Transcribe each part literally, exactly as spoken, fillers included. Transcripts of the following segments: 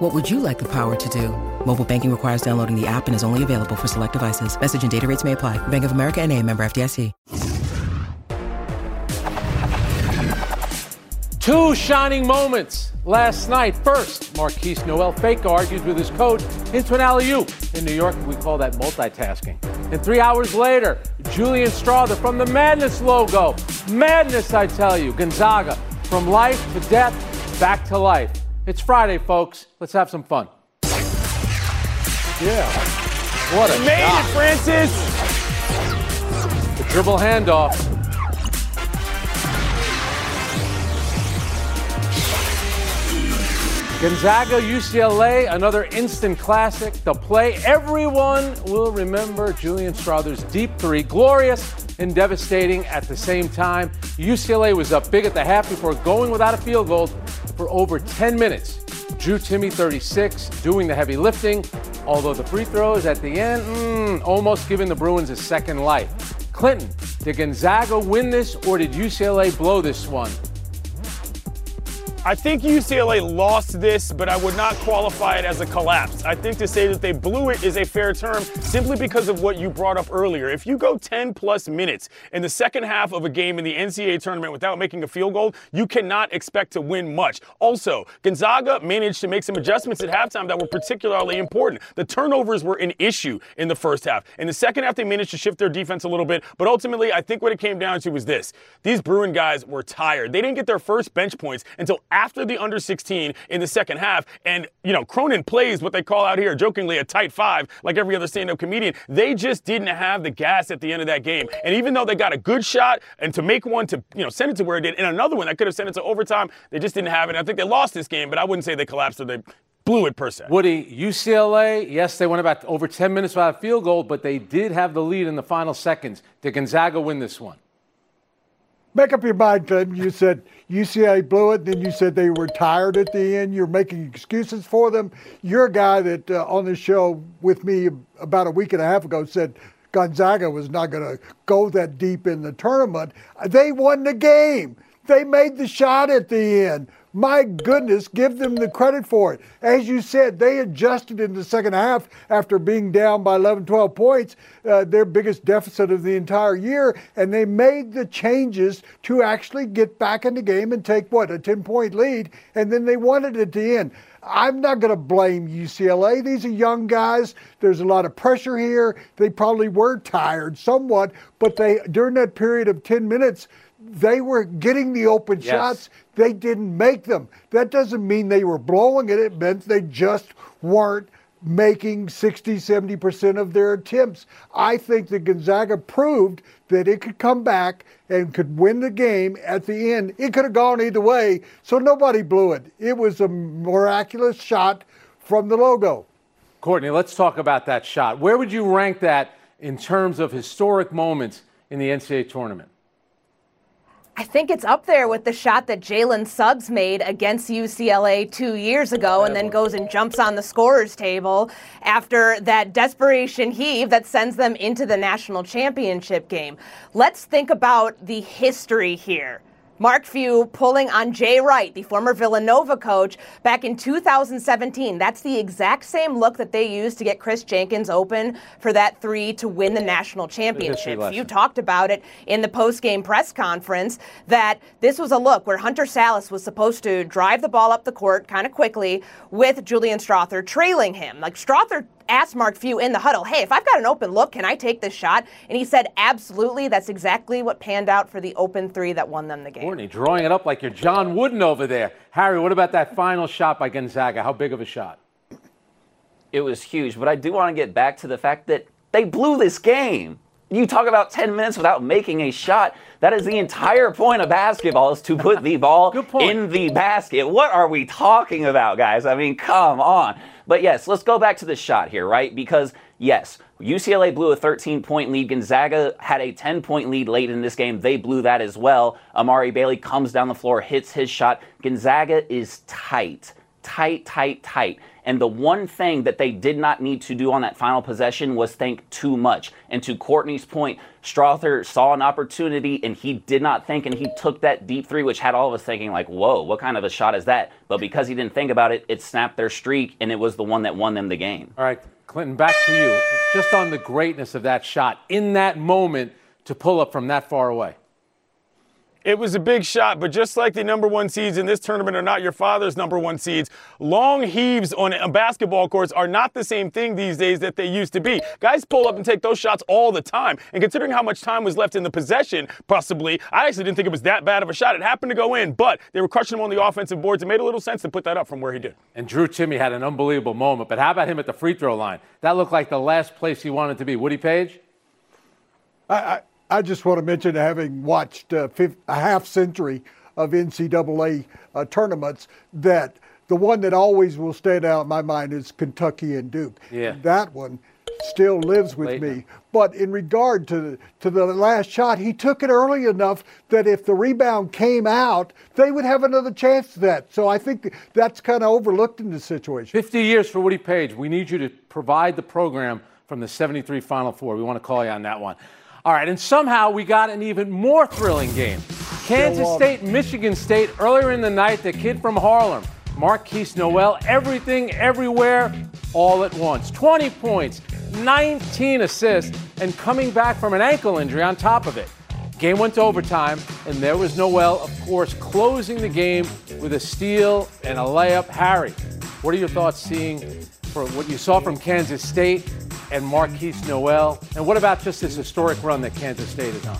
What would you like the power to do? Mobile banking requires downloading the app and is only available for select devices. Message and data rates may apply. Bank of America N A, member F D I C. Two shining moments last night. First, Markquis Nowell fake argues with his coach into an alley-oop. In New York, we call that multitasking. And three hours later, Julian Strawther from the Madness logo. Madness, I tell you. Gonzaga, from life to death, back to life. It's Friday, folks. Let's have some fun. Yeah. What a shot. You made it, Francis! The dribble handoff. Gonzaga, U C L A, another instant classic. The play everyone will remember. Julian Strawther's deep three. Glorious and devastating at the same time. U C L A was up big at the half before going without a field goal for over ten minutes. Drew Timme, thirty-six, doing the heavy lifting, although the free throws at the end, mm, almost giving the Bruins a second life. Clinton, did Gonzaga win this, or did U C L A blow this one? I think U C L A lost this, but I would not qualify it as a collapse. I think to say that they blew it is a fair term, simply because of what you brought up earlier. If you go ten plus minutes in the second half of a game in the N C A A tournament without making a field goal, you cannot expect to win much. Also, Gonzaga managed to make some adjustments at halftime that were particularly important. The turnovers were an issue in the first half. In the second half, they managed to shift their defense a little bit, but ultimately, I think what it came down to was this. These Bruin guys were tired. They didn't get their first bench points until after the under sixteen in the second half, and, you know, Cronin plays what they call out here jokingly a tight five, like every other stand-up comedian. They just didn't have the gas at the end of that game. And even though they got a good shot and to make one to, you know, send it to where it did, and another one that could have sent it to overtime, they just didn't have it. I think they lost this game, but I wouldn't say they collapsed or they blew it per se. Woody, U C L A, yes, they went about over ten minutes without a field goal, but they did have the lead in the final seconds. Did Gonzaga win this one? Make up your mind, Clinton. You said U C L A blew it, then you said they were tired at the end. You're making excuses for them. You're a guy that uh, on this show with me about a week and a half ago said Gonzaga was not going to go that deep in the tournament. They won the game. They made the shot at the end. My goodness, give them the credit for it. As you said, they adjusted in the second half after being down by eleven, twelve points, uh, their biggest deficit of the entire year, and they made the changes to actually get back in the game and take, what, a ten-point lead, and then they won it at the end. I'm not going to blame U C L A. These are young guys. There's a lot of pressure here. They probably were tired somewhat, but they during that period of ten minutes, they were getting the open yes. shots. They didn't make them. That doesn't mean they were blowing it. It meant they just weren't making sixty, seventy percent of their attempts. I think that Gonzaga proved that it could come back and could win the game at the end. It could have gone either way, so nobody blew it. It was a miraculous shot from the logo. Courtney, let's talk about that shot. Where would you rank that in terms of historic moments in the N C A A tournament? I think it's up there with the shot that Jalen Suggs made against U C L A two years ago and then goes and jumps on the scorer's table after that desperation heave that sends them into the national championship game. Let's think about the history here. Mark Few pulling on Jay Wright, the former Villanova coach, back in two thousand seventeen. That's the exact same look that they used to get Chris Jenkins open for that three to win the national championship. Few talked about it in the post-game press conference that this was a look where Hunter Salas was supposed to drive the ball up the court kind of quickly with Julian Strawther trailing him. Like, Strawther asked Mark Few in the huddle, hey, if I've got an open look, can I take this shot? And he said, absolutely. That's exactly what panned out for the open three that won them the game. Courtney, drawing it up like you're John Wooden over there. Harry, what about that final shot by Gonzaga? How big of a shot? It was huge, but I do want to get back to the fact that they blew this game. you talk about ten minutes without making a shot. That is the entire point of basketball, is to put the ball in the basket. What are we talking about, guys? I mean, come on. But yes, let's go back to the shot here, right? Because yes, U C L A blew a thirteen-point lead. Gonzaga had a ten-point lead late in this game. They blew that as well. Amari Bailey comes down the floor, hits his shot. Gonzaga is tight, tight, tight, tight. And the one thing that they did not need to do on that final possession was think too much. And to Courtney's point, Strawther saw an opportunity and he did not think, and he took that deep three, which had all of us thinking like, whoa, what kind of a shot is that? But because he didn't think about it, it snapped their streak, and it was the one that won them the game. All right, Clinton, back to you. Just on the greatness of that shot in that moment to pull up from that far away. It was a big shot, but just like the number one seeds in this tournament are not your father's number one seeds, long heaves on basketball courts are not the same thing these days that they used to be. Guys pull up and take those shots all the time, and considering how much time was left in the possession, possibly, I actually didn't think it was that bad of a shot. It happened to go in, but they were crushing him on the offensive boards. It made a little sense to put that up from where he did. And Drew Timme had an unbelievable moment, but how about him at the free throw line? That looked like the last place he wanted to be. Woody Paige? I... I I just want to mention, having watched uh, a half century of N C double A uh, tournaments, that the one that always will stand out in my mind is Kentucky and Duke. Yeah. That one still lives with Late me. Now. But in regard to, to the last shot, he took it early enough that if the rebound came out, they would have another chance at that. So I think that's kind of overlooked in this situation. fifty years for Woody Paige. We need you to provide the program from the seventy-three Final Four. We want to call you on that one. All right, and somehow we got an even more thrilling game. Kansas State, Michigan State, earlier in the night, the kid from Harlem, Markquis Nowell, everything, everywhere, all at once. twenty points, nineteen assists, and coming back from an ankle injury on top of it. Game went to overtime, and there was Nowell, of course, closing the game with a steal and a layup. Harry, what are your thoughts seeing for what you saw from Kansas State and Markquis Nowell? And what about just this historic run that Kansas State is on?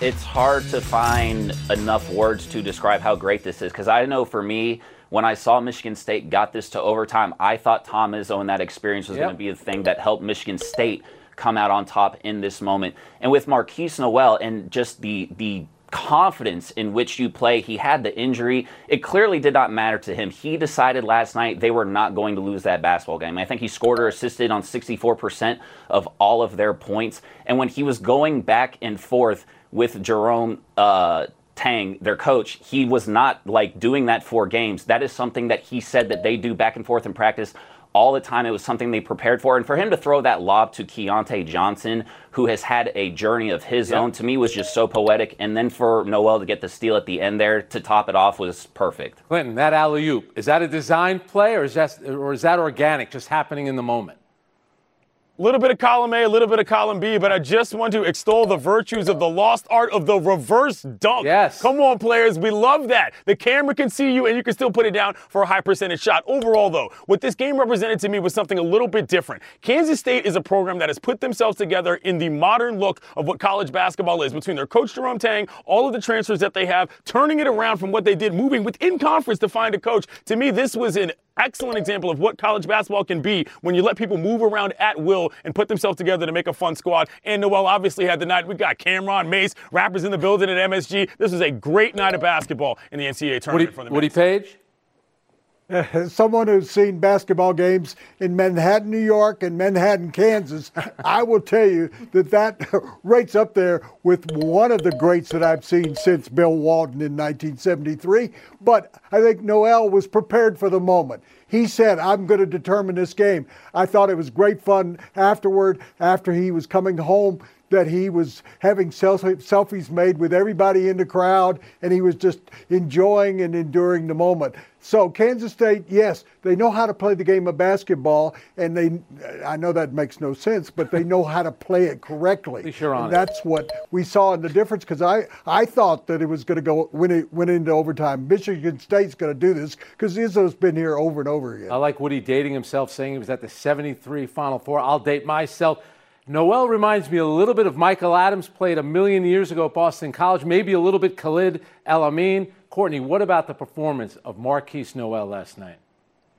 It's hard to find enough words to describe how great this is, because I know for me, when I saw Michigan State got this to overtime, I thought Tom Izzo and that experience was yep. going to be the thing that helped Michigan State come out on top in this moment. And with Markquis Nowell and just the the confidence in which you play, he had the injury, it clearly did not matter to him. He decided last night they were not going to lose that basketball game. I think he scored or assisted on sixty-four percent of all of their points. And when he was going back and forth with Jerome uh Tang, their coach, he was not like doing that for games. That is something that he said that they do back and forth in practice all the time. It was something they prepared for. And for him to throw that lob to Keontae Johnson, who has had a journey of his yep. own, to me was just so poetic. And then for Nowell to get the steal at the end there to top it off was perfect. Clinton, that alley-oop, is that a design play, or is that, or is that organic, just happening in the moment? A little bit of column A, a little bit of column B, but I just want to extol the virtues of the lost art of the reverse dunk. Yes. Come on, players. We love that. The camera can see you, and you can still put it down for a high percentage shot. Overall, though, what this game represented to me was something a little bit different. Kansas State is a program that has put themselves together in the modern look of what college basketball is, between their coach, Jerome Tang, all of the transfers that they have, turning it around from what they did, moving within conference to find a coach. To me, this was an excellent example of what college basketball can be when you let people move around at will and put themselves together to make a fun squad. And Nowell obviously had the night. We got Cameron, Mace, rappers in the building at M S G. This was a great night of basketball in the N C double A tournament for the Woody Paige? As someone who's seen basketball games in Manhattan, New York, and Manhattan, Kansas, I will tell you that that rates up there with one of the greats that I've seen since Bill Walton in nineteen seventy-three. But I think Nowell was prepared for the moment. He said, I'm going to determine this game. I thought it was great fun afterward, after he was coming home, that he was having selfies made with everybody in the crowd, and he was just enjoying and enduring the moment. So Kansas State, yes, they know how to play the game of basketball, and they, I know that makes no sense, but they know how to play it correctly. Sure on and that's it. What we saw in the difference, because I, I thought that it was going to go, when it went into overtime, Michigan State's going to do this, because Izzo's been here over and over again. I like Woody dating himself, saying he was at the seventy-three Final Four. I'll date myself. Nowell reminds me a little bit of Michael Adams, played a million years ago at Boston College, maybe a little bit Khalid El Amin. Courtney, what about the performance of Markquis Nowell last night?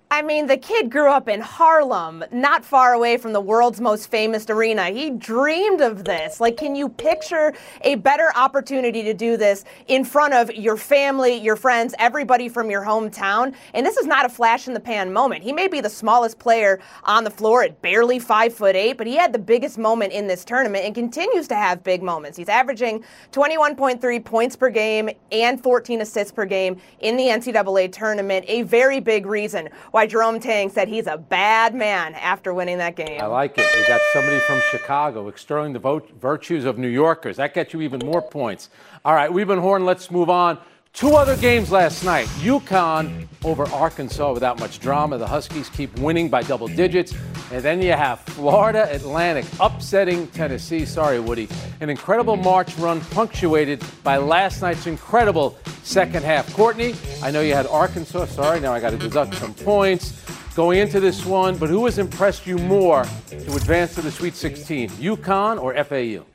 I mean, the kid grew up in Harlem, not far away from the world's most famous arena. He dreamed of this. Like, can you picture a better opportunity to do this in front of your family, your friends, everybody from your hometown? And this is not a flash in the pan moment. He may be the smallest player on the floor at barely five foot eight, but he had the biggest moment in this tournament and continues to have big moments. He's averaging twenty-one point three points per game and fourteen assists per game in the N C double A tournament. A very big reason why Jerome Tang said he's a bad man after winning that game. I like it. We got somebody from Chicago extolling the vote, virtues of New Yorkers. That gets you even more points. All right, we've been horned. Let's move on. Two other games last night. UConn over Arkansas without much drama. The Huskies keep winning by double digits. And then you have Florida Atlantic upsetting Tennessee. Sorry, Woody. An incredible March run punctuated by last night's incredible second half. Courtney, I know you had Arkansas. Sorry, now I got to deduct some points going into this one. But who has impressed you more to advance to the Sweet sixteen, UConn or F A U?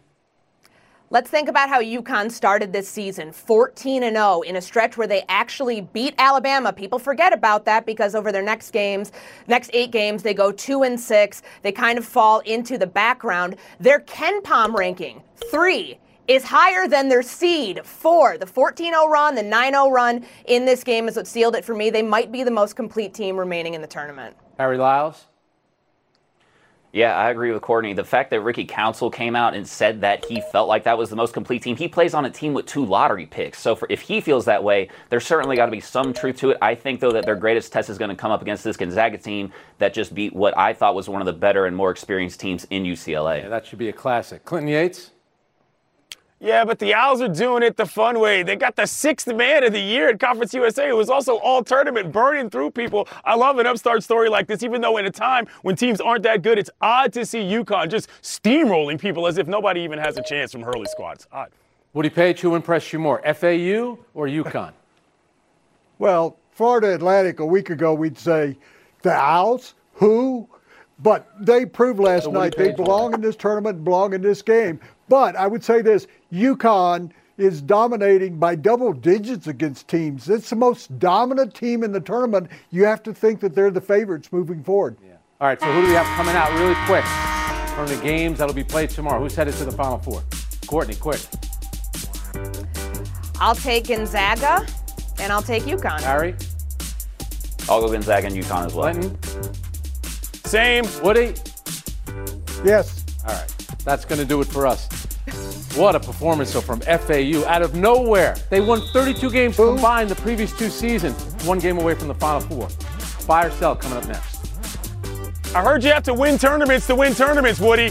Let's think about how UConn started this season, fourteen and oh, in a stretch where they actually beat Alabama. People forget about that because over their next games, next eight games, they go two and six. They kind of fall into the background. Their KenPom ranking, three, is higher than their seed, four. The fourteen oh run, the nine oh run in this game is what sealed it for me. They might be the most complete team remaining in the tournament. Harry Lyles? Yeah, I agree with Courtney. The fact that Ricky Council came out and said that he felt like that was the most complete team, he plays on a team with two lottery picks. So for, if he feels that way, there's certainly got to be some truth to it. I think, though, that their greatest test is going to come up against this Gonzaga team that just beat what I thought was one of the better and more experienced teams in U C L A. Yeah, that should be a classic. Clinton Yates? Yeah, but the Owls are doing it the fun way. They got the sixth man of the year at Conference U S A, who was also all-tournament, burning through people. I love an upstart story like this, even though in a time when teams aren't that good, it's odd to see UConn just steamrolling people as if nobody even has a chance from Hurley's squad. It's odd. Woody Paige, who impressed you more, F A U or UConn? Well, Florida Atlantic, a week ago, we'd say the Owls, who? But they proved last night they belong in this tournament, belong in this game. But I would say this, UConn is dominating by double digits against teams. It's the most dominant team in the tournament. You have to think that they're the favorites moving forward. Yeah. All right, so who do we have coming out really quick from the games that'll be played tomorrow? Who's headed to the Final Four? Courtney, quick. I'll take Gonzaga, and I'll take UConn. Harry? I'll go Gonzaga and UConn as well. Clinton? Same. Woody? Yes. All right. That's going to do it for us. What a performance, though, from F A U. Out of nowhere, they won thirty-two games Boom. combined the previous two seasons. One game away from the Final Four. Buy or sell coming up next. I heard you have to win tournaments to win tournaments, Woody.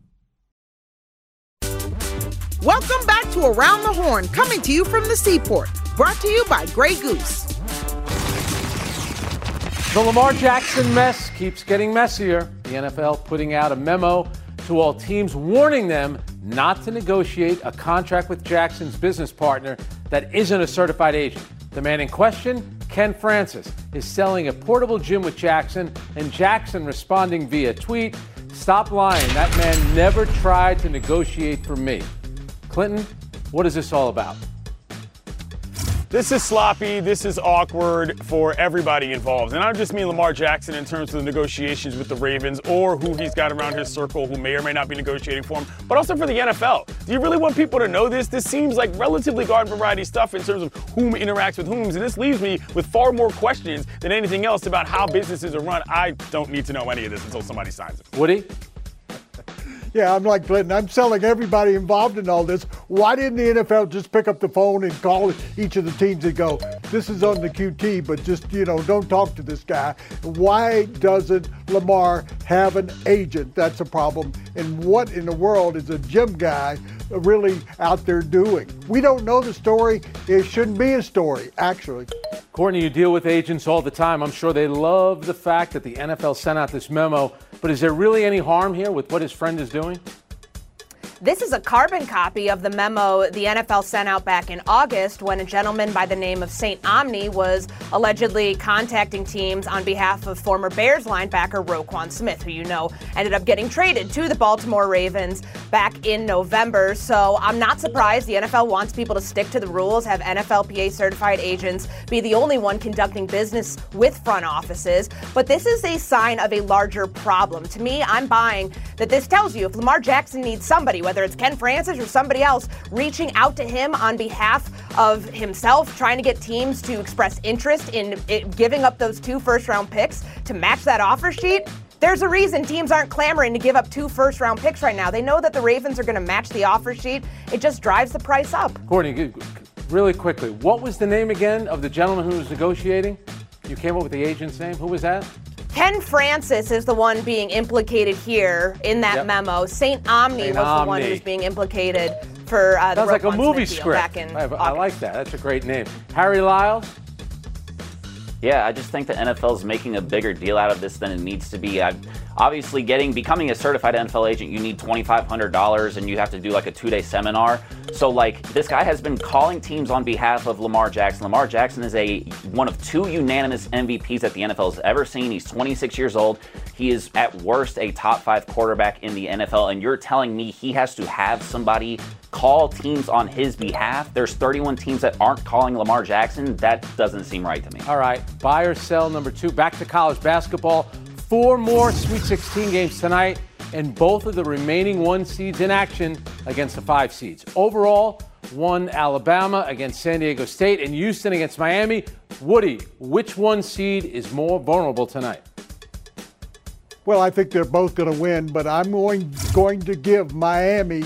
Welcome back to Around the Horn, coming to you from the Seaport. Brought to you by Grey Goose. The Lamar Jackson mess keeps getting messier. The N F L putting out a memo to all teams warning them not to negotiate a contract with Jackson's business partner that isn't a certified agent. The man in question, Ken Francis, is selling a portable gym with Jackson, and Jackson responding via tweet, Stop lying. That man never tried to negotiate for me. Clinton, what is this all about? This is sloppy. This is awkward for everybody involved. And I don't just mean Lamar Jackson in terms of the negotiations with the Ravens or who he's got around his circle who may or may not be negotiating for him, but also for the N F L. Do you really want people to know this? This seems like relatively garden variety stuff in terms of whom interacts with whom. And this leaves me with far more questions than anything else about how businesses are run. I don't need to know any of this until somebody signs it. Woody? Yeah, I'm like Clinton. I'm selling everybody involved in all this. Why didn't the N F L just pick up the phone and call each of the teams and go, this is on the Q T, but just, you know, don't talk to this guy. Why doesn't Lamar have an agent? That's a problem. And what in the world is a gym guy really out there doing? We don't know the story. It shouldn't be a story, actually. Courtney, you deal with agents all the time. I'm sure they love the fact that the N F L sent out this memo. But is there really any harm here with what his friend is doing? This is a carbon copy of the memo the N F L sent out back in August when a gentleman by the name of Saint Omni was allegedly contacting teams on behalf of former Bears linebacker Roquan Smith, who you know ended up getting traded to the Baltimore Ravens back in November. So I'm not surprised the N F L wants people to stick to the rules, have N F L P A certified agents be the only one conducting business with front offices. But this is a sign of a larger problem. To me, I'm buying that this tells you if Lamar Jackson needs somebody, whether it's Ken Francis or somebody else reaching out to him on behalf of himself, trying to get teams to express interest in it, giving up those two first-round picks to match that offer sheet, there's a reason teams aren't clamoring to give up two first-round picks right now. They know that the Ravens are going to match the offer sheet. It just drives the price up. Courtney, really quickly, what was the name again of the gentleman who was negotiating? You came up with the agent's name. Who was that? Ken Francis is the one being implicated here in that yep. memo. Saint Omni Saint was Omni. the one who's being implicated for uh, the Sounds like a movie script. Back in I, I like that. That's a great name. Harry Lyles? Yeah, I just think the N F L is making a bigger deal out of this than it needs to be. I've, obviously, getting becoming a certified N F L agent, you need twenty-five hundred dollars and you have to do like a two-day seminar. So, like, this guy has been calling teams on behalf of Lamar Jackson. Lamar Jackson is a one of two unanimous M V Ps that the N F L has ever seen. He's twenty-six years old. He is, at worst, a top-five quarterback in the N F L. And you're telling me he has to have somebody call teams on his behalf? There's thirty-one teams that aren't calling Lamar Jackson. That doesn't seem right to me. All right. Buy or sell, number two. Back to college basketball. Four more Sweet sixteen games tonight, and both of the remaining one seeds in action against the five seeds. Overall, one Alabama against San Diego State and Houston against Miami. Woody, which one seed is more vulnerable tonight? Well, I think they're both going to win, but I'm going, going to give Miami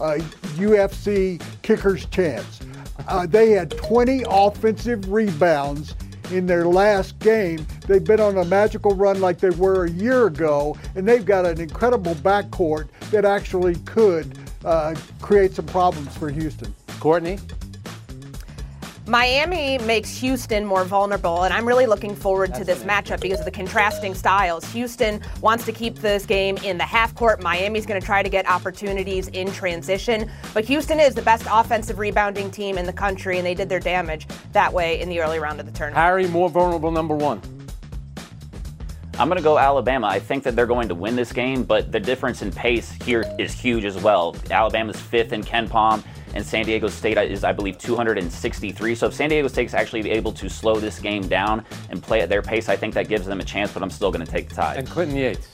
a U F C kicker's chance. Uh, they had twenty offensive rebounds in their last game. They've been on a magical run like they were a year ago, and they've got an incredible backcourt that actually could uh, create some problems for Houston. Courtney? Miami makes Houston more vulnerable, and I'm really looking forward That's to this matchup because of the contrasting styles. Houston wants to keep this game in the half court. Miami's going to try to get opportunities in transition, but Houston is the best offensive rebounding team in the country, and they did their damage that way in the early round of the tournament. Harry, more vulnerable number one. I'm going to go Alabama. I think that they're going to win this game, but the difference in pace here is huge as well. Alabama's fifth in KenPom, and San Diego State is, I believe, two hundred sixty-three. So if San Diego State's actually able to slow this game down and play at their pace, I think that gives them a chance, but I'm still going to take the tie. And Clinton Yates.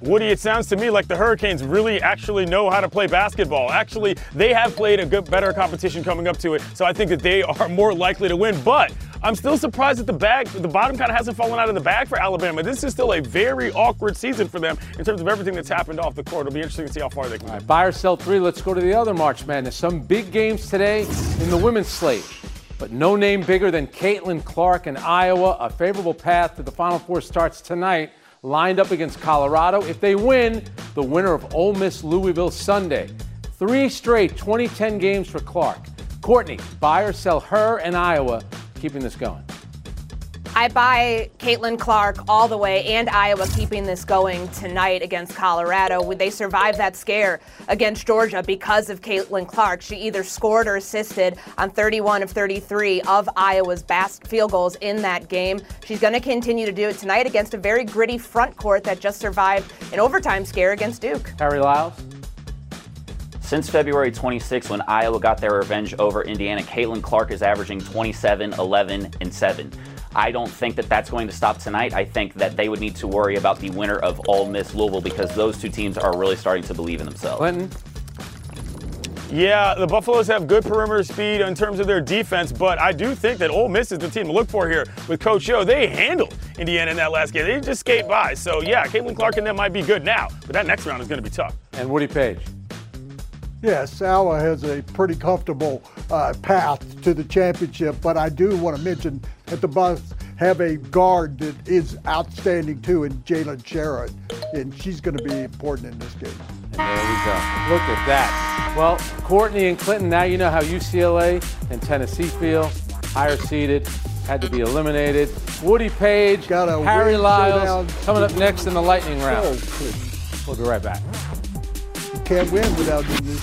Woody, it sounds to me like the Hurricanes really actually know how to play basketball. Actually, they have played a good, better competition coming up to it, so I think that they are more likely to win, but I'm still surprised that the bag, the bottom kind of hasn't fallen out of the bag for Alabama. This is still a very awkward season for them in terms of everything that's happened off the court. It'll be interesting to see how far they can go. All right, buy or sell three. Let's go to the other March Madness. Some big games today in the women's slate, but no name bigger than Caitlin Clark and Iowa. A favorable path to the Final Four starts tonight, lined up against Colorado. If they win, the winner of Ole Miss Louisville Sunday. Three straight twenty ten games for Clark. Courtney, buy or sell her and Iowa, keeping this going? I buy Caitlin Clark all the way and Iowa keeping this going tonight against Colorado. Would they survive that scare against Georgia because of Caitlin Clark? She either scored or assisted on thirty-one of thirty-three of Iowa's best field goals in that game. She's going to continue to do it tonight against a very gritty front court that just survived an overtime scare against Duke. Harry Lyles? Since February twenty-sixth, when Iowa got their revenge over Indiana, Caitlin Clark is averaging twenty-seven, eleven, and seven. I don't think that that's going to stop tonight. I think that they would need to worry about the winner of Ole Miss Louisville because those two teams are really starting to believe in themselves. Clinton? Yeah, the Buffaloes have good perimeter speed in terms of their defense, but I do think that Ole Miss is the team to look for here with Coach O. They handled Indiana in that last game. They just skate by. So, yeah, Caitlin Clark and them might be good now, but that next round is going to be tough. And Woody Paige? Yes, Iowa has a pretty comfortable uh, path to the championship, but I do want to mention that the Buffs have a guard that is outstanding too, in Jalen Suggs, and she's going to be important in this game. And there we go. Look at that. Well, Courtney and Clinton, now you know how U C L A and Tennessee feel. Higher seeded, had to be eliminated. Woody Paige, Harry Lyles, coming up next in the lightning round. We'll be right back. Can't win without doing this.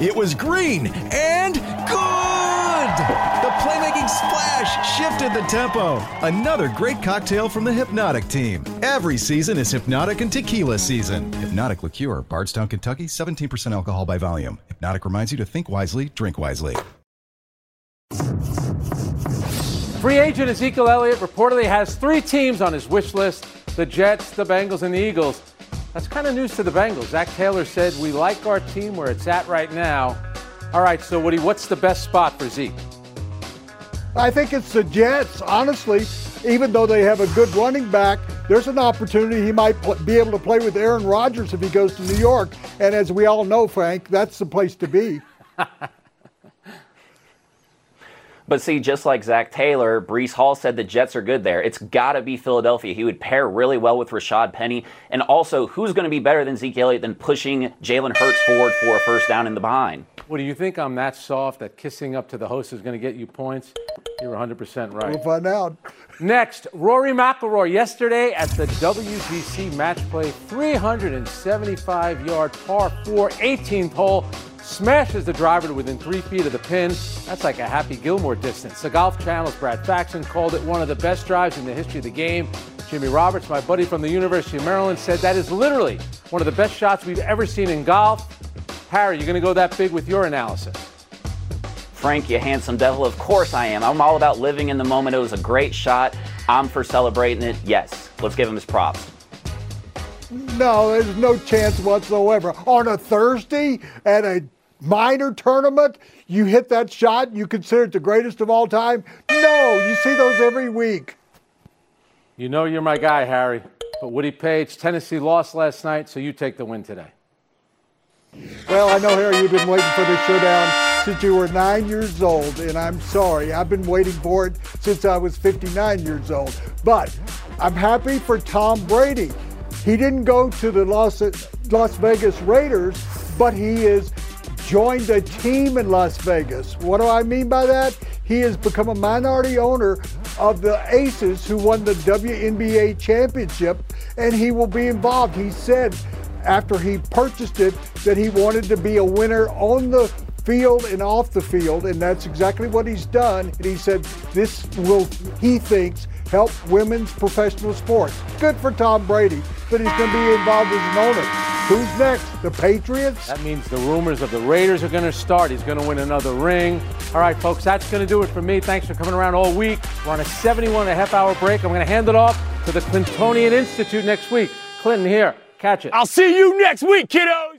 It was green and good! The playmaking splash shifted the tempo. Another great cocktail from the Hypnotic team. Every season is Hypnotic and Tequila season. Hypnotic Liqueur, Bardstown, Kentucky, seventeen percent alcohol by volume. Hypnotic reminds you to think wisely, drink wisely. Free agent Ezekiel Elliott reportedly has three teams on his wish list. The Jets, the Bengals, and the Eagles. That's kind of news to the Bengals. Zach Taylor said, we like our team where it's at right now. All right, so Woody, what's the best spot for Zeke? I think it's the Jets. Honestly, even though they have a good running back, there's an opportunity he might pl- be able to play with Aaron Rodgers if he goes to New York. And as we all know, Frank, that's the place to be. But see, just like Zach Taylor, Breece Hall said the Jets are good there. It's got to be Philadelphia. He would pair really well with Rashad Penny. And also, who's going to be better than Zeke Elliott than pushing Jalen Hurts forward for a first down in the behind? What do you think? I'm that soft that kissing up to the host is going to get you points? You're one hundred percent right. We'll find out. Next, Rory McIlroy yesterday at the W G C Match Play, three seventy-five yard par four, eighteenth hole. Smashes the driver to within three feet of the pin. That's like a Happy Gilmore distance. The Golf Channel's Brad Faxon called it one of the best drives in the history of the game. Jimmy Roberts, my buddy from the University of Maryland, said that is literally one of the best shots we've ever seen in golf. Harry, you're going to go that big with your analysis. Frank, you handsome devil. Of course I am. I'm all about living in the moment. It was a great shot. I'm for celebrating it. Yes. Let's give him his props. No, there's no chance whatsoever. On a Thursday at a minor tournament, you hit that shot, you consider it the greatest of all time? No, you see those every week. You know you're my guy, Harry. But Woody Paige, Tennessee lost last night, so you take the win today. Well, I know, Harry, you've been waiting for this showdown since you were nine years old, and I'm sorry. I've been waiting for it since I was fifty-nine years old. But I'm happy for Tom Brady. He didn't go to the Las Vegas Raiders, but he is joined a team in Las Vegas. What do I mean by that? He has become a minority owner of the Aces, who won the W N B A championship, and he will be involved. He said after he purchased it that he wanted to be a winner on the field and off the field, and that's exactly what he's done. And he said this will, he thinks, help women's professional sports. Good for Tom Brady, but he's going to be involved as an owner. Who's next? The Patriots? That means the rumors of the Raiders are going to start. He's going to win another ring. All right, folks, that's going to do it for me. Thanks for coming around all week. We're on a seventy-one and a half hour break. I'm going to hand it off to the Clintonian Institute next week. Clinton here. Catch it. I'll see you next week, kiddos.